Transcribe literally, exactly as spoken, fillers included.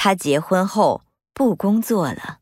他结婚后不工作了。